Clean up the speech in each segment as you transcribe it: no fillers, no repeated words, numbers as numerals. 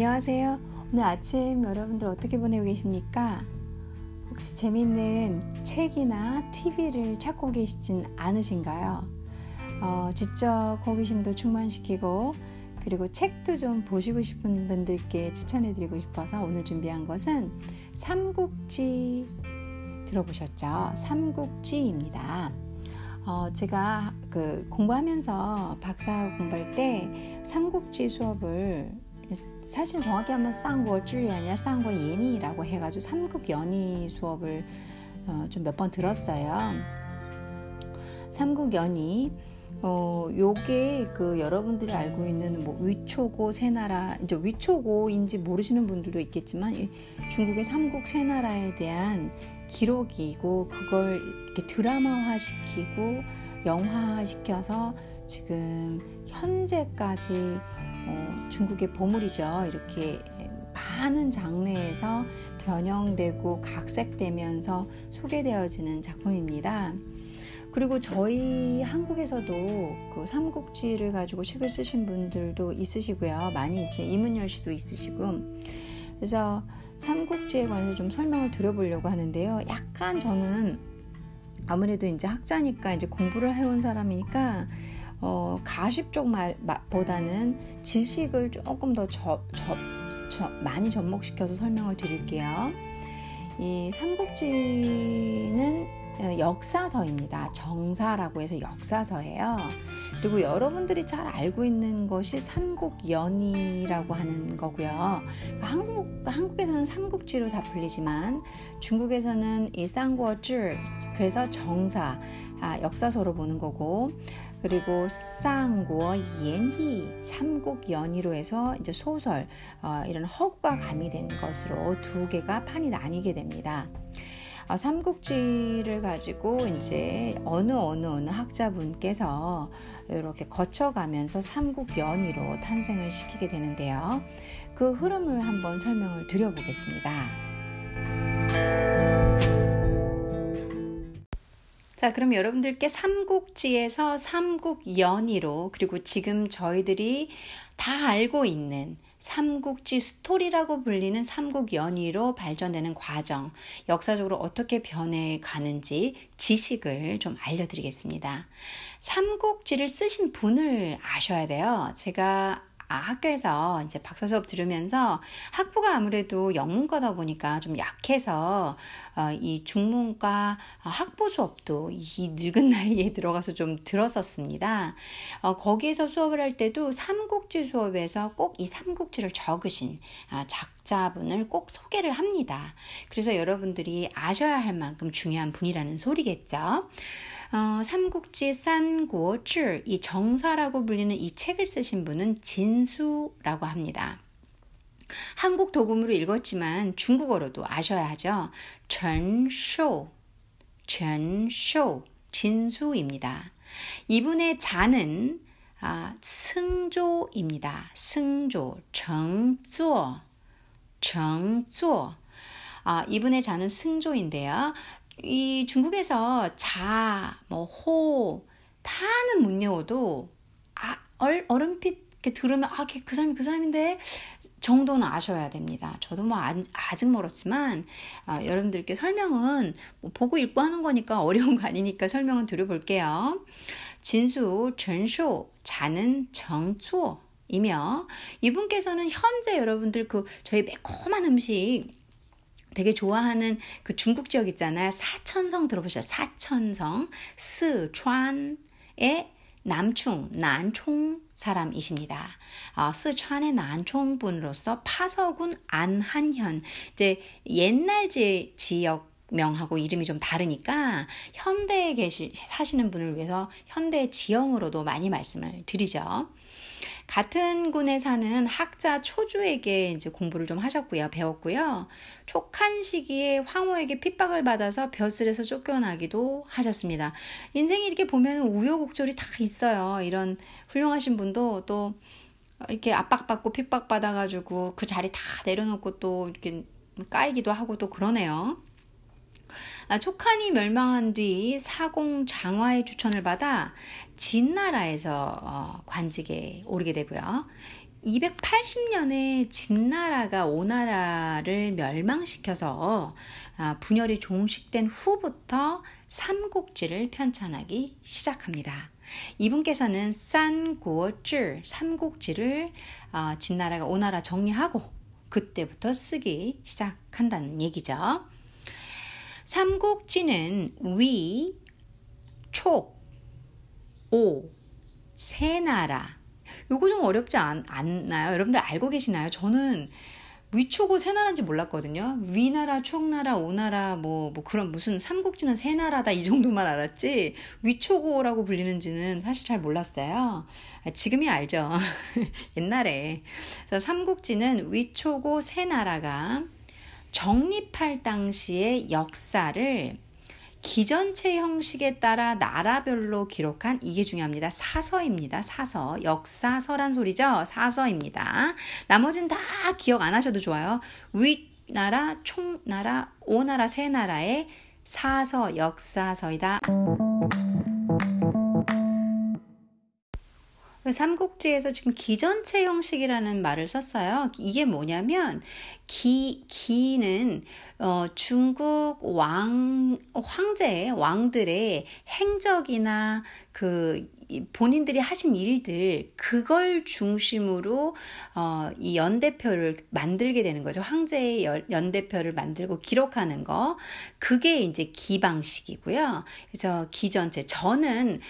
안녕하세요. 오늘 아침 여러분들 어떻게 보내고 계십니까? 혹시 재미있는 책이나 TV를 찾고 계시진 않으신가요? 지적 호기심도 충만시키고 그리고 책도 좀 보시고 싶은 분들께 추천해드리고 싶어서 오늘 준비한 것은 삼국지 들어보셨죠? 삼국지입니다. 제가 공부하면서 박사 공부할 때 삼국지 수업을 사실 정확히 하면 쌍국지 아니라 쌍국연이라고 해가지고 삼국연이 수업을 좀 몇 번 들었어요. 삼국연이 요게 여러분들이 알고 있는 위초고 세 나라, 이제 위초고인지 모르시는 분들도 있겠지만 중국의 삼국 세 나라에 대한 기록이고 그걸 이렇게 드라마화시키고 영화화시켜서 지금 현재까지 중국의 보물이죠. 이렇게 많은 장르에서 변형되고 각색되면서 소개되어지는 작품입니다. 그리고 저희 한국에서도 그 삼국지를 가지고 책을 쓰신 분들도 있으시고요. 많이 있어요. 이문열 씨도 있으시고. 그래서 삼국지에 관해서 좀 설명을 드려보려고 하는데요. 약간 저는 아무래도 이제 학자니까 이제 공부를 해온 사람이니까 가십 쪽 말보다는 지식을 조금 더 많이 접목시켜서 설명을 드릴게요. 이 삼국지는 역사서입니다. 정사라고 해서 역사서예요. 그리고 여러분들이 잘 알고 있는 것이 삼국연이라고 하는 거고요. 한국에서는 삼국지로 다 불리지만 중국에서는 이 쌍국지, 그래서 정사, 역사서로 보는 거고, 그리고 쌍국연이, 삼국연이로 해서 이제 소설, 이런 허구가 가미된 것으로 두 개가 판이 나뉘게 됩니다. 삼국지를 가지고 이제 어느 학자분께서 이렇게 거쳐가면서 삼국연의로 탄생을 시키게 되는데요. 그 흐름을 한번 설명을 드려보겠습니다. 자, 그럼 여러분들께 삼국지에서 삼국연의로, 그리고 지금 저희들이 다 알고 있는 삼국지 스토리라고 불리는 삼국연의로 발전되는 과정, 역사적으로 어떻게 변해가는지 지식을 좀 알려드리겠습니다. 삼국지를 쓰신 분을 아셔야 돼요. 제가 학교에서 이제 박사 수업 들으면서 학부가 아무래도 영문과다 보니까 좀 약해서 이 중문과 학부 수업도 이 늙은 나이에 들어가서 좀 들었었습니다. 거기에서 수업을 할 때도 삼국지 수업에서 꼭 이 삼국지를 적으신 작자분을 꼭 소개를 합니다. 그래서 여러분들이 아셔야 할 만큼 중요한 분이라는 소리겠죠. 삼국지 싼고즈, 이 정사라고 불리는 이 책을 쓰신 분은 진수라고 합니다. 한국 도금으로 읽었지만 중국어로도 아셔야 하죠. 전쇼, 진수입니다. 이분의 자는 승조입니다. 승조, 정조. 이분의 자는 승조인데요. 이 중국에서 자, 호, 다는 못 외워도 얼음핏 이렇게 들으면 그 사람이 그 사람인데 정도는 아셔야 됩니다. 저도 아직 멀었지만 여러분들께 설명은 보고 읽고 하는 거니까 어려운 거 아니니까 설명은 드려볼게요. 진수, 전쇼, 자는 정조이며 이분께서는 현재 여러분들 저희 매콤한 음식 되게 좋아하는 그 중국 지역 있잖아요. 사천성 들어보셨어요? 사천성, 스촨의 난총 사람이십니다. 스촨의 난총 분으로서 파서군 안한현, 이제 옛날 지역명하고 이름이 좀 다르니까 현대에 사시는 분을 위해서 현대 지형으로도 많이 말씀을 드리죠. 같은 군에 사는 학자 초주에게 이제 공부를 좀 배웠고요. 촉한 시기에 황후에게 핍박을 받아서 벼슬에서 쫓겨나기도 하셨습니다. 인생이 이렇게 보면 우여곡절이 다 있어요. 이런 훌륭하신 분도 또 이렇게 압박받고 핍박받아가지고 그 자리 다 내려놓고 또 이렇게 까이기도 하고 또 그러네요. 촉한이 멸망한 뒤 사공 장화의 추천을 받아 진나라에서 관직에 오르게 되고요. 280년에 진나라가 오나라를 멸망시켜서 분열이 종식된 후부터 삼국지를 편찬하기 시작합니다. 이분께서는 산국지, 삼국지를 진나라가 오나라 정리하고 그때부터 쓰기 시작한다는 얘기죠. 삼국지는 위, 촉, 오, 세 나라. 요거 좀 어렵지 않나요? 여러분들 알고 계시나요? 저는 위초고 세 나라인지 몰랐거든요. 위나라, 촉나라, 오나라 뭐 그런 무슨 삼국지는 세 나라다 이 정도만 알았지 위초고라고 불리는지는 사실 잘 몰랐어요. 지금이 알죠. 옛날에. 그래서 삼국지는 위초고 세 나라가 정립할 당시의 역사를 기전체 형식에 따라 나라별로 기록한, 이게 중요합니다. 사서입니다. 사서. 역사서란 소리죠. 사서입니다. 나머지는 다 기억 안 하셔도 좋아요. 위나라, 촉나라, 오나라, 세나라의 사서, 역사서이다. 삼국지에서 지금 기전체 형식이라는 말을 썼어요. 이게 뭐냐면 기는 중국 황제의 왕들의 행적이나 그 본인들이 하신 일들, 그걸 중심으로 이 연대표를 만들게 되는 거죠. 황제의 연대표를 만들고 기록하는 거, 그게 이제 기 방식이고요. 그래서 기 전체, 저는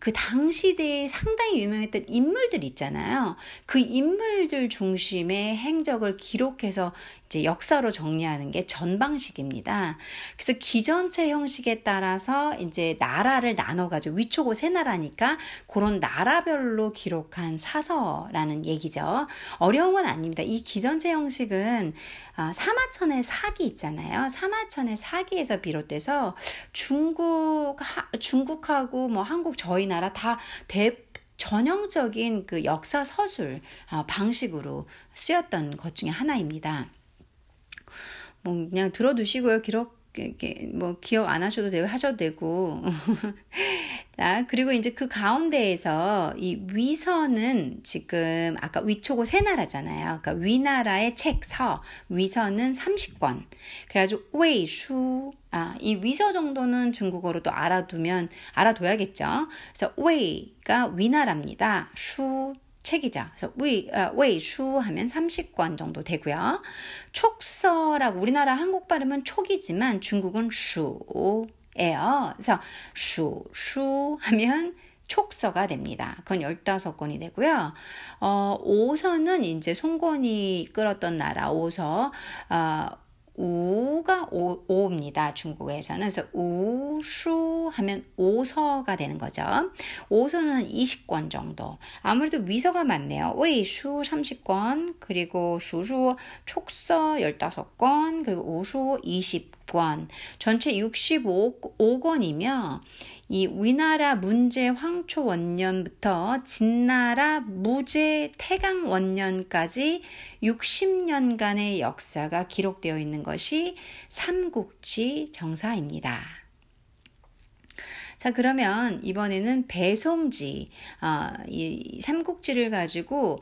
그 당시대에 상당히 유명했던 인물들 있잖아요. 그 인물들 중심의 행적을 기록해서 이제 역사로 정리하는 게 전방식입니다. 그래서 기전체 형식에 따라서 이제 나라를 나눠가지고 위초고 세 나라니까 그런 나라별로 기록한 사서라는 얘기죠. 어려운 건 아닙니다. 이 기전체 형식은 사마천의 사기 있잖아요. 사마천의 사기에서 비롯돼서 중국하고 뭐 한국 저희 나라 다 전형적인 그 역사 서술 방식으로 쓰였던 것 중에 하나입니다. 뭐 그냥 들어두시고요. 기억 안 하셔도 되고 하셔도 되고. 자, 그리고 이제 그 가운데에서 이 위서는 지금 아까 위초고 세 나라잖아요. 그러니까 위나라의 책서, 위서는 30권. 그래가지고 웨이슈, 이 위서 정도는 중국어로도 알아둬야겠죠. 그래서 웨이가 위나라입니다. 슈 책이죠. 그래서 웨이슈 하면 30권 정도 되고요. 촉서라고 우리나라 한국 발음은 촉이지만 중국은 슈예요. 그래서 슈 하면 촉서가 됩니다. 그건 15권이 되고요. 오서는 이제 송건이 끌었던 나라 오서. 우가 오입니다. 중국에서는. 그래서 우수 하면 오서가 되는 거죠. 오서는 20권 정도. 아무래도 위서가 많네요. 웨이슈 30권, 그리고 수수 촉서 15권, 그리고 우수 20권. 전체 65권이며 이 위나라 문제 황초 원년부터 진나라 무제 태강 원년까지 60년간의 역사가 기록되어 있는 것이 삼국지 정사입니다. 자, 그러면 이번에는 배송지, 이 삼국지를 가지고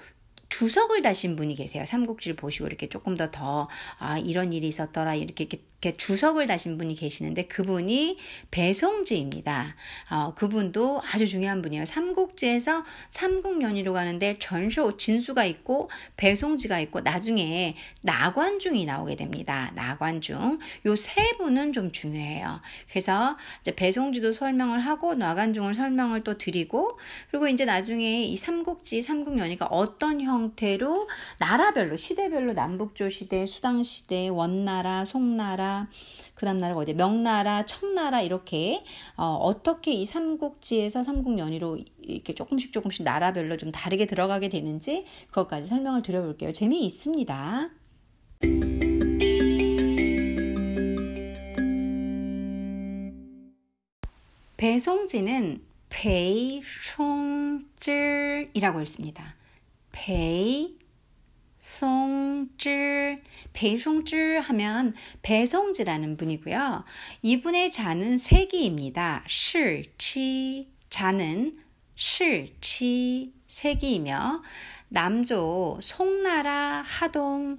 주석을 다신 분이 계세요. 삼국지를 보시고 이렇게 조금 더 이런 일이 있었더라 이렇게 주석을 다신 분이 계시는데 그분이 배송지입니다. 그분도 아주 중요한 분이에요. 삼국지에서 삼국연의로 가는데 전쇼 진수가 있고 배송지가 있고 나중에 나관중이 나오게 됩니다. 나관중 요 세 분은 좀 중요해요. 그래서 이제 배송지도 설명을 하고 나관중을 설명을 또 드리고 그리고 이제 나중에 이 삼국지 삼국연의가 어떤 형태로 나라별로 시대별로 남북조 시대, 수당 시대, 원나라, 송나라, 그다음 나라가 어디 명나라, 청나라 이렇게 어떻게 이 삼국지에서 삼국연의로 이렇게 조금씩 나라별로 좀 다르게 들어가게 되는지 그것까지 설명을 드려볼게요. 재미있습니다. 배송지는 배송지라고 읽습니다. 배송지 하면 배송지라는 분이고요. 이분의 자는 세기입니다. 시치 자는 시치 세기이며 남조 송나라 하동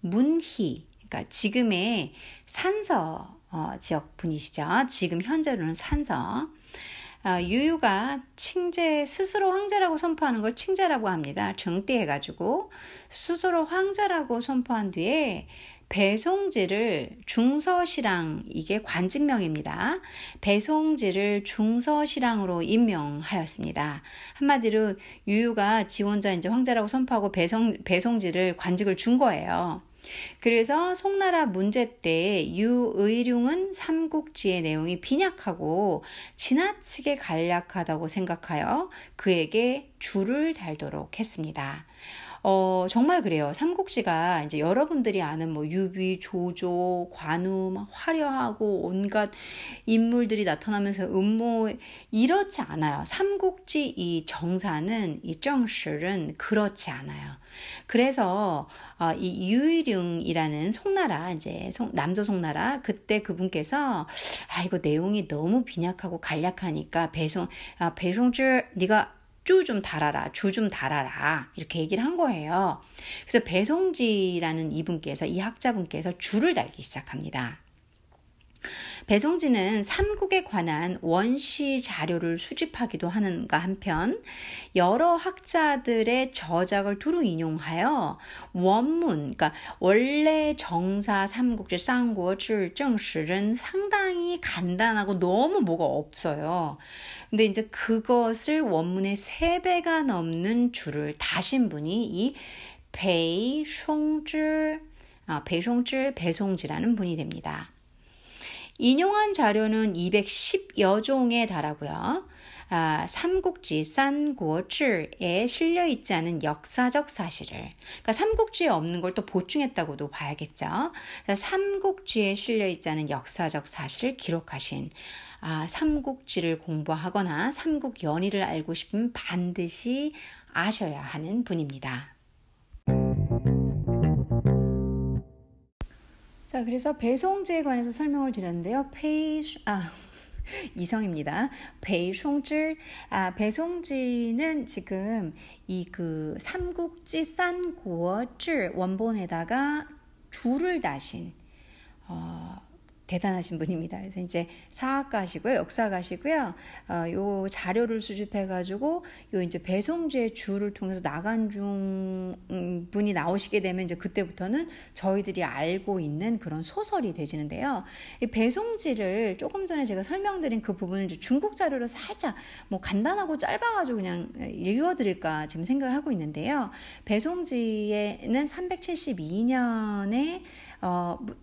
문희, 그러니까 지금의 산서 지역 분이시죠. 지금 현재로는 산서. 유유가 칭제, 스스로 황제라고 선포하는 걸 칭제라고 합니다. 정띠해가지고 스스로 황제라고 선포한 뒤에 배송지를 중서시랑, 이게 관직명입니다. 배송지를 중서시랑으로 임명하였습니다. 한마디로 유유가 지 혼자 이제 황제라고 선포하고 배송지를 관직을 준 거예요. 그래서 송나라 문제 때 유의룡은 삼국지의 내용이 빈약하고 지나치게 간략하다고 생각하여 그에게 줄을 달도록 했습니다. 정말 그래요. 삼국지가 이제 여러분들이 아는 뭐 유비, 조조, 관우, 막 화려하고 온갖 인물들이 나타나면서 음모, 이렇지 않아요. 삼국지 이 정사는, 이 정실은 그렇지 않아요. 그래서 이 유의룡이라는 송나라, 이제 남조 송나라, 그때 그분께서 이거 내용이 너무 빈약하고 간략하니까 배송지 네가 주 좀 달아라 이렇게 얘기를 한 거예요. 그래서 배송지라는 이분께서, 이 학자분께서 줄을 달기 시작합니다. 배송지는 삼국에 관한 원시 자료를 수집하기도 하는가 한편 여러 학자들의 저작을 두루 인용하여 원문, 그러니까 원래 정사 삼국지 쌍고지 정실은 상당히 간단하고 너무 뭐가 없어요. 근데 이제 그것을 원문의 3배가 넘는 줄을 다신 분이 이 배송지라는 분이 됩니다. 인용한 자료는 210여 종에 달하고요. 삼국지 싼고지에 실려있지 않은 역사적 사실을, 그러니까 삼국지에 없는 걸 또 보충했다고도 봐야겠죠. 삼국지에 실려있지 않은 역사적 사실을 기록하신, 삼국지를 공부하거나 삼국연의를 알고 싶으면 반드시 아셔야 하는 분입니다. 자, 그래서 배송지에 관해서 설명을 드렸는데요. 이성입니다. 배송지는 지금 이 그 삼국지 싼고지 원본에다가 줄을 다신 대단하신 분입니다. 그래서 이제 사학가시고요, 역사가시고요. 요 자료를 수집해가지고 요 이제 배송지의 줄을 통해서 나관중 분이 나오시게 되면 이제 그때부터는 저희들이 알고 있는 그런 소설이 되시는데요. 이 배송지를 조금 전에 제가 설명드린 그 부분을 이제 중국 자료로 살짝 뭐 간단하고 짧아가지고 그냥 읽어드릴까 지금 생각을 하고 있는데요. 배송지에는 372년에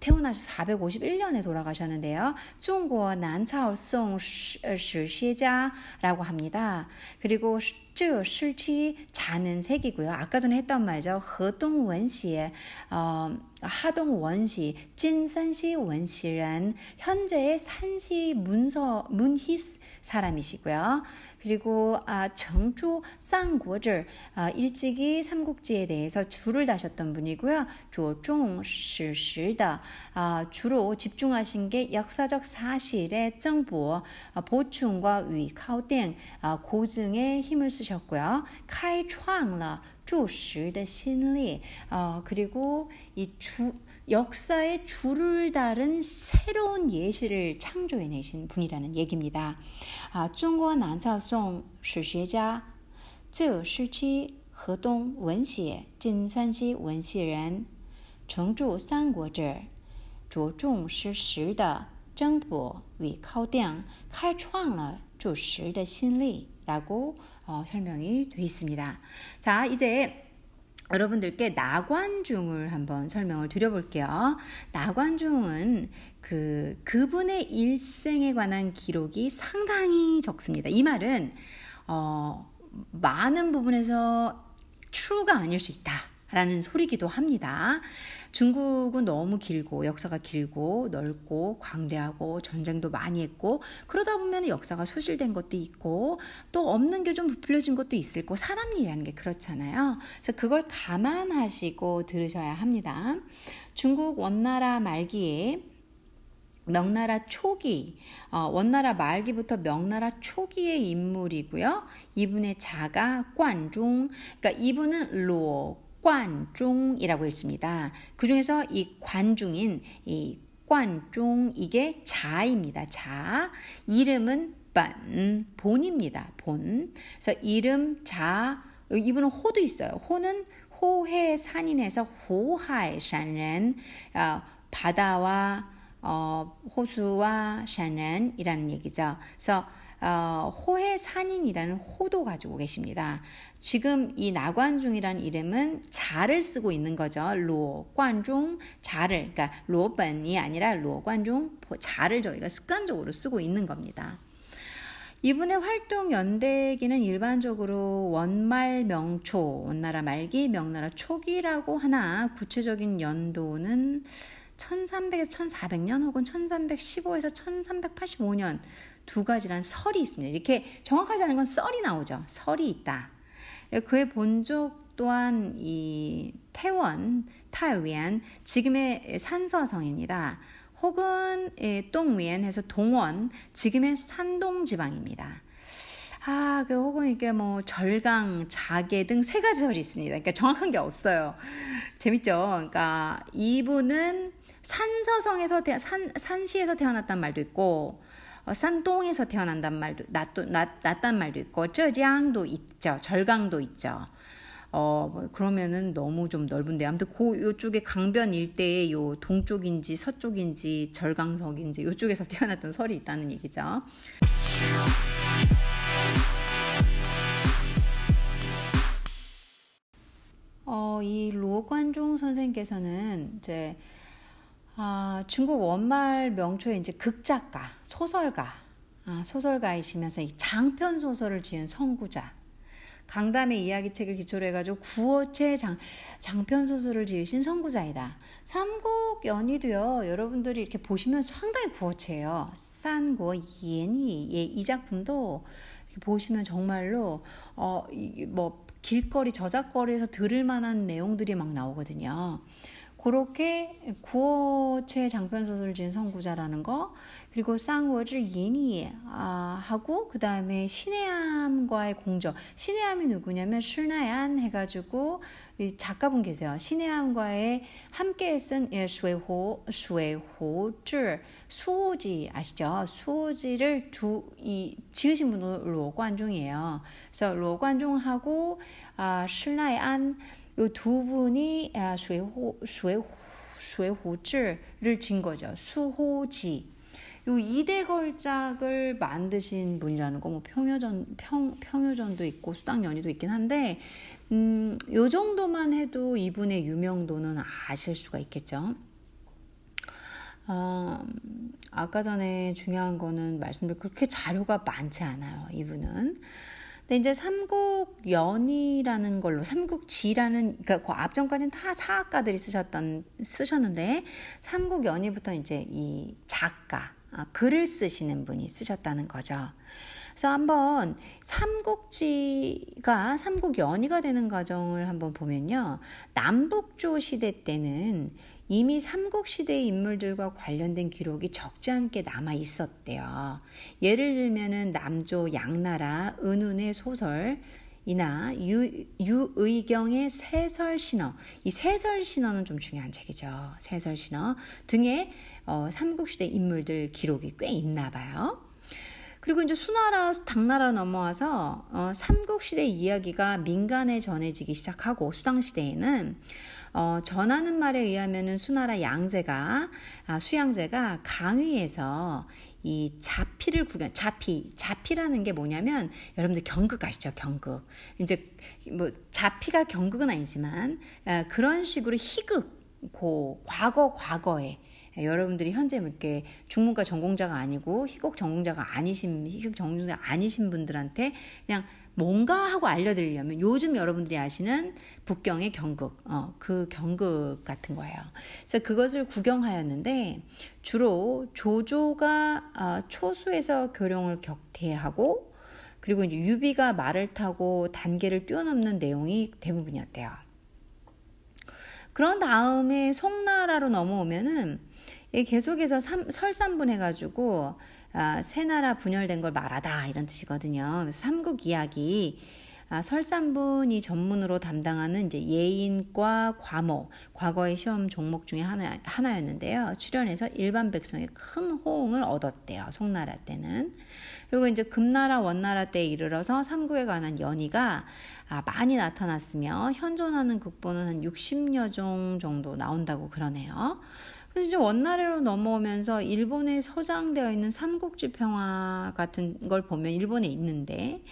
태어나셔서 451년에 돌아가셨는데요. 중국 난차오송 시제자라고 합니다. 그리고 실치 자는 색이고요. 아까 전에 했던 말이죠. 허동원시의 하동원시, 진산시 원시란, 현재의 산시 문희 사람이시고요. 그리고 정조 쌍고지, 일찍이 삼국지에 대해서 줄을 다셨던 분이고요. 조종시시다, 주로 집중하신 게 역사적 사실의 정보, 보충과 위카오땡, 고증에 힘을 쓰셨고요. 카이창라 주시의 신리, 그리고 이 역사의 줄을 다른 새로운 예시를 창조해내신 분이라는 얘기입니다. 중국 난차송 시제자, 这时期河东文学 진산시 원시인, 정조 삼국지, 조종시时的政府与考量开创了主时的新力라고 설명이 되어 있습니다. 자, 이제 여러분들께 나관중을 한번 설명을 드려볼게요. 나관중은 그분의 일생에 관한 기록이 상당히 적습니다. 이 말은 많은 부분에서 true가 아닐 수 있다라는 소리기도 합니다. 중국은 너무 길고, 역사가 길고 넓고 광대하고 전쟁도 많이 했고, 그러다 보면 역사가 소실된 것도 있고 또 없는 게 좀 부풀려진 것도 있을 거고, 사람 일이라는 게 그렇잖아요. 그래서 그걸 감안하시고 들으셔야 합니다. 중국 원나라 말기에 명나라 초기, 원나라 말기부터 명나라 초기의 인물이고요. 이분의 자가 관중, 그러니까 이분은 관중이라고 읽습니다. 그 중에서 이 관중인 이 관중, 이게 자입니다. 자, 이름은 본입니다. 본. 그래서 이름, 자, 이분은 호도 있어요. 호는 호해산인에서 후하이산인, 바다와 호수와 산인이라는 얘기죠. 그래서 호해산인이라는 호도 가지고 계십니다. 지금 이 나관중이라는 이름은 자를 쓰고 있는 거죠. 로관중 자를, 그러니까 로번이 아니라 로관중 자를 저희가 습관적으로 쓰고 있는 겁니다. 이분의 활동 연대기는 일반적으로 원말 명초, 원나라 말기, 명나라 초기라고 하나 구체적인 연도는 1300에서 1400년 혹은 1315에서 1385년 두 가지란 설이 있습니다. 이렇게 정확하지 않은 건 썰이 나오죠. 설이 있다. 그의 본적 또한 이 태원, 타위안, 지금의 산서성입니다. 혹은 똥위안에서 동원, 지금의 산동 지방입니다. 혹은 이게 뭐 절강, 자계 등 세 가지 설이 있습니다. 그러니까 정확한 게 없어요. 재밌죠? 그러니까 이분은 산서성에서 산시에서 태어났단 말도 있고, 산동에서 태어난단 말도 났단 말도 있고, 저장도 있죠. 절강도 있죠. 그러면은 너무 좀 넓은데, 아무튼 요쪽에 강변 일대의 요 동쪽인지 서쪽인지 절강석인지 요쪽에서 태어났던 설이 있다는 얘기죠. 이 로관중 선생께서는 이제 중국 원말 명초의 이제 극작가, 소설가이시면서 이 장편 소설을 지은 선구자, 강담의 이야기책을 기초로 해가지고 구어체 장편 소설을 지으신 선구자이다. 삼국연의도요, 여러분들이 이렇게 보시면 상당히 구어체예요. 산고연의, 예, 이 작품도 이렇게 보시면 정말로 길거리 저작거리에서 들을 만한 내용들이 막 나오거든요. 그렇게 구어체 장편 소설을 지은 선구자라는 거, 그리고 쌍워즈 예니 하고, 그 다음에 신해암과의 공적. 신해암이 누구냐면 슬나이안 해가지고 작가분 계세요. 신해암과의 함께 쓴 수호지 아시죠? 수호지를 지으신 분은 로관중이에요. 그래서 로관중하고 슬나이안, 이 두 분이 수호지를 진 거죠. 수호지. 요 이대걸작을 만드신 분이라는 거, 뭐 평효전도 있고 수당연의도 있긴 한데, 요 정도만 해도 이분의 유명도는 아실 수가 있겠죠. 아까 전에 중요한 거는 말씀드린, 그렇게 자료가 많지 않아요, 이분은. 근데 이제 삼국연의라는 걸로, 삼국지라는, 그러니까 그 앞전까지는 다 사학가들이 쓰셨는데, 삼국연의부터 이제 이 작가, 글을 쓰시는 분이 쓰셨다는 거죠. 그래서 한번 삼국지가 삼국연의가 되는 과정을 한번 보면요, 남북조 시대 때는 이미 삼국시대의 인물들과 관련된 기록이 적지 않게 남아 있었대요. 예를 들면은 남조 양나라 은운의 소설이나 유의경의 세설신어, 이 세설신어는 좀 중요한 책이죠. 세설신어 등의 삼국시대 인물들 기록이 꽤 있나 봐요. 그리고 이제 수나라, 당나라 넘어와서 삼국시대 이야기가 민간에 전해지기 시작하고, 수당시대에는 전하는 말에 의하면은 수나라 수양제가 강위에서 이 자피를 구경, 자피라는 게 뭐냐면, 여러분들 경극 아시죠? 경극. 이제 뭐 자피가 경극은 아니지만, 그런 식으로 희극, 과거에 여러분들이 현재 이렇게 중문과 전공자가 아니고 희극 전공자가 아니신 분들한테 그냥 뭔가 하고 알려드리려면, 요즘 여러분들이 아시는 북경의 경극, 그 경극 같은 거예요. 그래서 그것을 구경하였는데, 주로 조조가 초수에서 교룡을 격퇴하고, 그리고 이제 유비가 말을 타고 단계를 뛰어넘는 내용이 대부분이었대요. 그런 다음에 송나라로 넘어오면은 계속해서 설삼분 해가지고 세 나라 분열된 걸 말하다 이런 뜻이거든요. 삼국이야기 설삼분이 전문으로 담당하는 이제 예인과 과목, 과거의 시험 종목 중에 하나였는데요. 출연해서 일반 백성의 큰 호응을 얻었대요. 송나라 때는. 그리고 이제 금나라, 원나라 때에 이르러서 삼국에 관한 연의가 많이 나타났으며 현존하는 극본은 한 60여 종 정도 나온다고 그러네요. 그래서 이제 원나라로 넘어오면서 일본에 서장되어 있는 삼국지평화 같은 걸 보면 일본에 있는데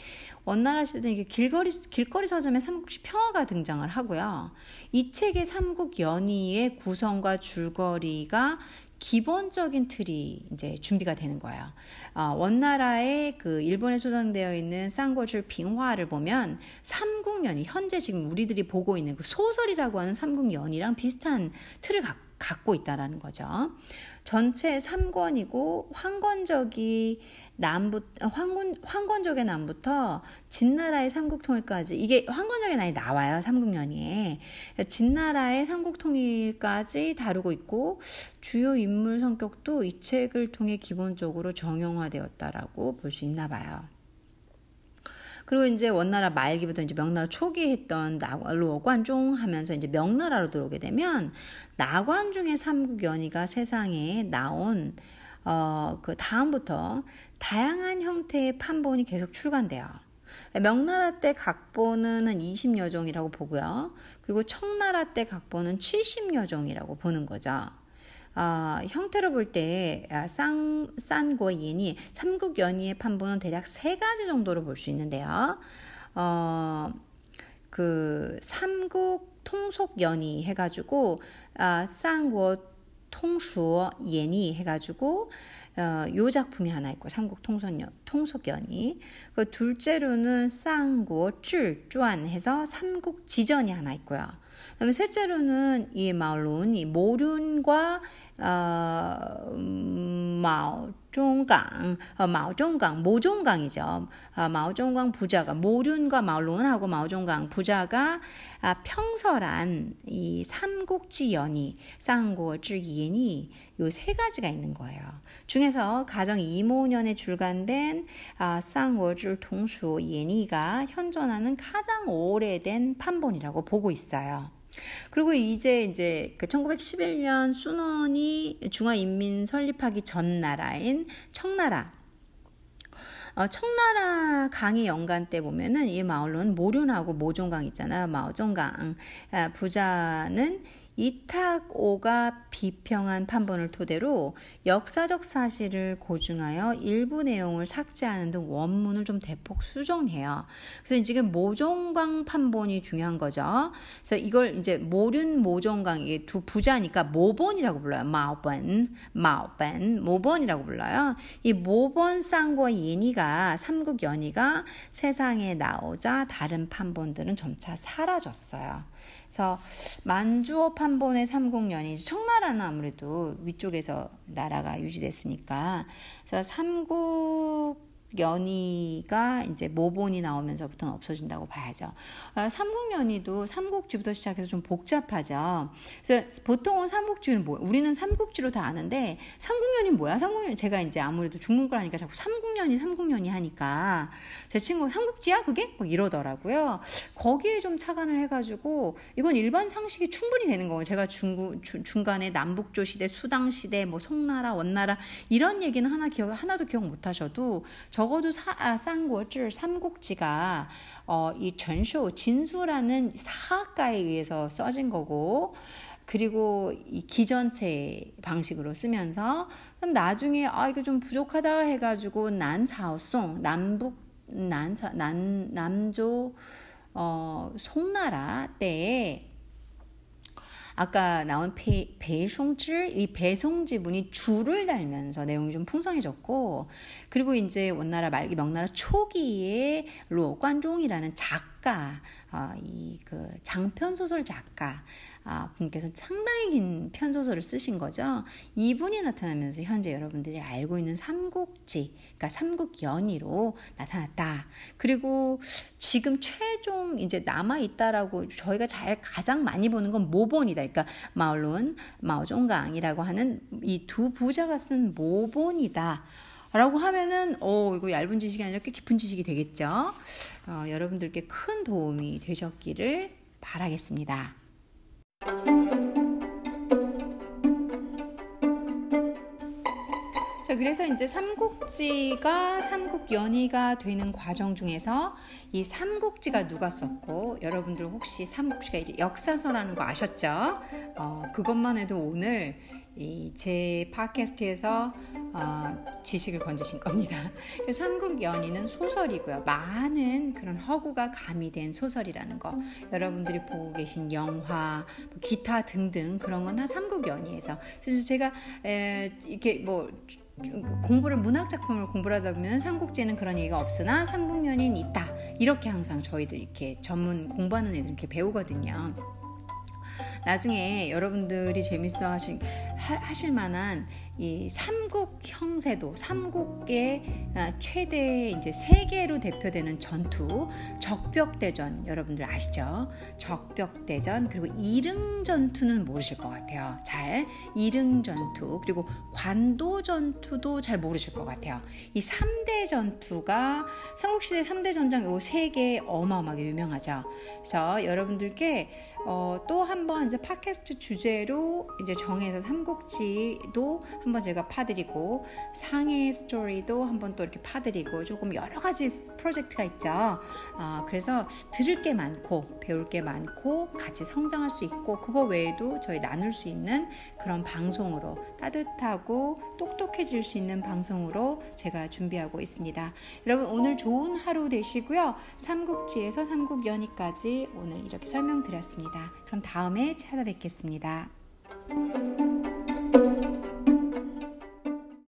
원나라 시대는 이게 길거리 서점에 삼국지 평화가 등장을 하고요. 이 책의 삼국 연의의 구성과 줄거리가 기본적인 틀이 이제 준비가 되는 거예요. 원나라의 그 일본에 소장되어 있는 쌍고줄 빙화를 보면 삼국연의, 현재 지금 우리들이 보고 있는 그 소설이라고 하는 삼국연의랑 비슷한 틀을 갖고 있다라는 거죠. 전체 3권이고 황건적의 남부터 진나라의 삼국통일까지, 이게 황건적의 남이 나와요. 삼국연의에 진나라의 삼국통일까지 다루고 있고 주요 인물 성격도 이 책을 통해 기본적으로 정형화되었다라고 볼 수 있나 봐요. 그리고 이제 원나라 말기부터 이제 명나라 초기에 했던 나관중 하면서 이제 명나라로 들어오게 되면 나관중의 삼국연의가 세상에 나온 그 다음부터 다양한 형태의 판본이 계속 출간돼요. 명나라 때 각본은 한 20여 종이라고 보고요. 그리고 청나라 때 각본은 70여 종이라고 보는 거죠. 형태로 볼 때 쌍고예니 삼국연의의 판본은 대략 3가지 정도로 볼 수 있는데요. 그 삼국 통속연의 해가지고 쌍고 통수예니 해가지고 요 작품이 하나 있고 삼국 통속연의. 그 둘째로는 쌍고 질传 해서 삼국 지전이 하나 있고요. 그다음에 셋째로는 이 마오룬이 모륜과 마오종강이죠. 마오종강 부자가 모륜과 마오룬하고 마오종강 부자가 평설한 이 삼국지 연의, 쌍고지 연의 요 3가지가 있는 거예요. 중에서 가정 25년에 출간된 쌍고지 동수 연의가 현존하는 가장 오래된 판본이라고 보고 있어요. 그리고 이제 그 1911년 순원이 중화인민 설립하기 전 나라인 청나라. 청나라 강의 연간 때 보면은 이 마을로는 모륜하고 모종강 있잖아요. 마오종강. 부자는 이탁오가 비평한 판본을 토대로 역사적 사실을 고증하여 일부 내용을 삭제하는 등 원문을 좀 대폭 수정해요. 그래서 지금 모종강 판본이 중요한 거죠. 그래서 이걸 이제 모륜 모종강, 이게 두 부자니까 모본이라고 불러요. 마오번, 모본이라고 불러요. 이 모본 쌍고 연의가 삼국 연의가 세상에 나오자 다른 판본들은 점차 사라졌어요. 그래서 만주어 판본의 삼국연의, 청나라는 아무래도 위쪽에서 나라가 유지됐으니까, 그래서 삼국연의가 이제 모본이 나오면서부터는 없어진다고 봐야죠. 삼국연의도 삼국지부터 시작해서 좀 복잡하죠. 그래서 보통은 삼국지는 뭐야? 우리는 삼국지로 다 아는데 삼국연의 뭐야? 삼국연의 제가 이제 아무래도 중문과를 하니까 자꾸 삼국연의 하니까 제 친구가 삼국지야 그게? 뭐 이러더라고요. 거기에 좀 착안을 해가지고 이건 일반 상식이 충분히 되는 거예요. 제가 중간에 남북조 시대, 수당 시대, 뭐 송나라, 원나라 이런 얘기는 하나도 기억 못하셔도 적어도 쌍고지 삼국지가 이 전쇼 진수라는 사학가에 의해서 써진 거고, 그리고 이 기전체 방식으로 쓰면서 그럼 나중에 이거 좀 부족하다 해가지고 난사오송 남조 송나라 때에 아까 나온 배송지, 이 배송지 문이 줄을 달면서 내용이 좀 풍성해졌고, 그리고 이제 원나라 말기 명나라 초기에 로관종이라는 작 작가, 이 그 장편 소설 작가 분께서 상당히 긴 편소설을 쓰신 거죠. 이분이 나타나면서 현재 여러분들이 알고 있는 삼국지, 그러니까 삼국연의로 나타났다. 그리고 지금 최종 이제 남아있다라고 저희가 잘 가장 많이 보는 건 모본이다. 그러니까 마올룬, 마오종강이라고 하는 이 두 부자가 쓴 모본이다. 라고 하면은 이거 얇은 지식이 아니라 꽤 깊은 지식이 되겠죠. 여러분들께 큰 도움이 되셨기를 바라겠습니다. 자, 그래서 이제 삼국지가 삼국연의가 되는 과정 중에서 이 삼국지가 누가 썼고, 여러분들 혹시 삼국지가 이제 역사서라는 거 아셨죠? 그것만 해도 오늘 이 제 팟캐스트에서 지식을 건지신 겁니다. 삼국연의는 소설이고요. 많은 그런 허구가 가미된 소설이라는 거. 여러분들이 보고 계신 영화, 기타 등등 그런 건 다 삼국연의에서. 그래서 제가 이렇게 뭐 공부를 문학 작품을 공부하다 보면 삼국지에는 그런 얘기가 없으나 삼국연의는 있다. 이렇게 항상 저희들 이렇게 전문 공부하는 애들 이렇게 배우거든요. 나중에 여러분들이 재밌어 하실 만한 이 삼국 형세도, 삼국의 최대 이제 세계로 대표되는 전투, 적벽대전, 여러분들 아시죠? 적벽대전, 그리고 이릉전투는 모르실 것 같아요. 잘 이릉전투, 그리고 관도전투도 잘 모르실 것 같아요. 이 3대 전투가 삼국시대 3대 전장 요 세 개 어마어마하게 유명하죠. 그래서 여러분들께 또 한번 이제 팟캐스트 주제로 이제 정해서 삼국지도 한번 제가 파드리고, 상해 스토리도 한번 또 이렇게 파드리고, 조금 여러 가지 프로젝트가 있죠. 그래서 들을 게 많고 배울 게 많고 같이 성장할 수 있고, 그거 외에도 저희 나눌 수 있는 그런 방송으로, 따뜻하고 똑똑해질 수 있는 방송으로 제가 준비하고 있습니다. 여러분 오늘 좋은 하루 되시고요. 삼국지에서 삼국연의까지 오늘 이렇게 설명드렸습니다. 그럼 다음에 찾아뵙겠습니다.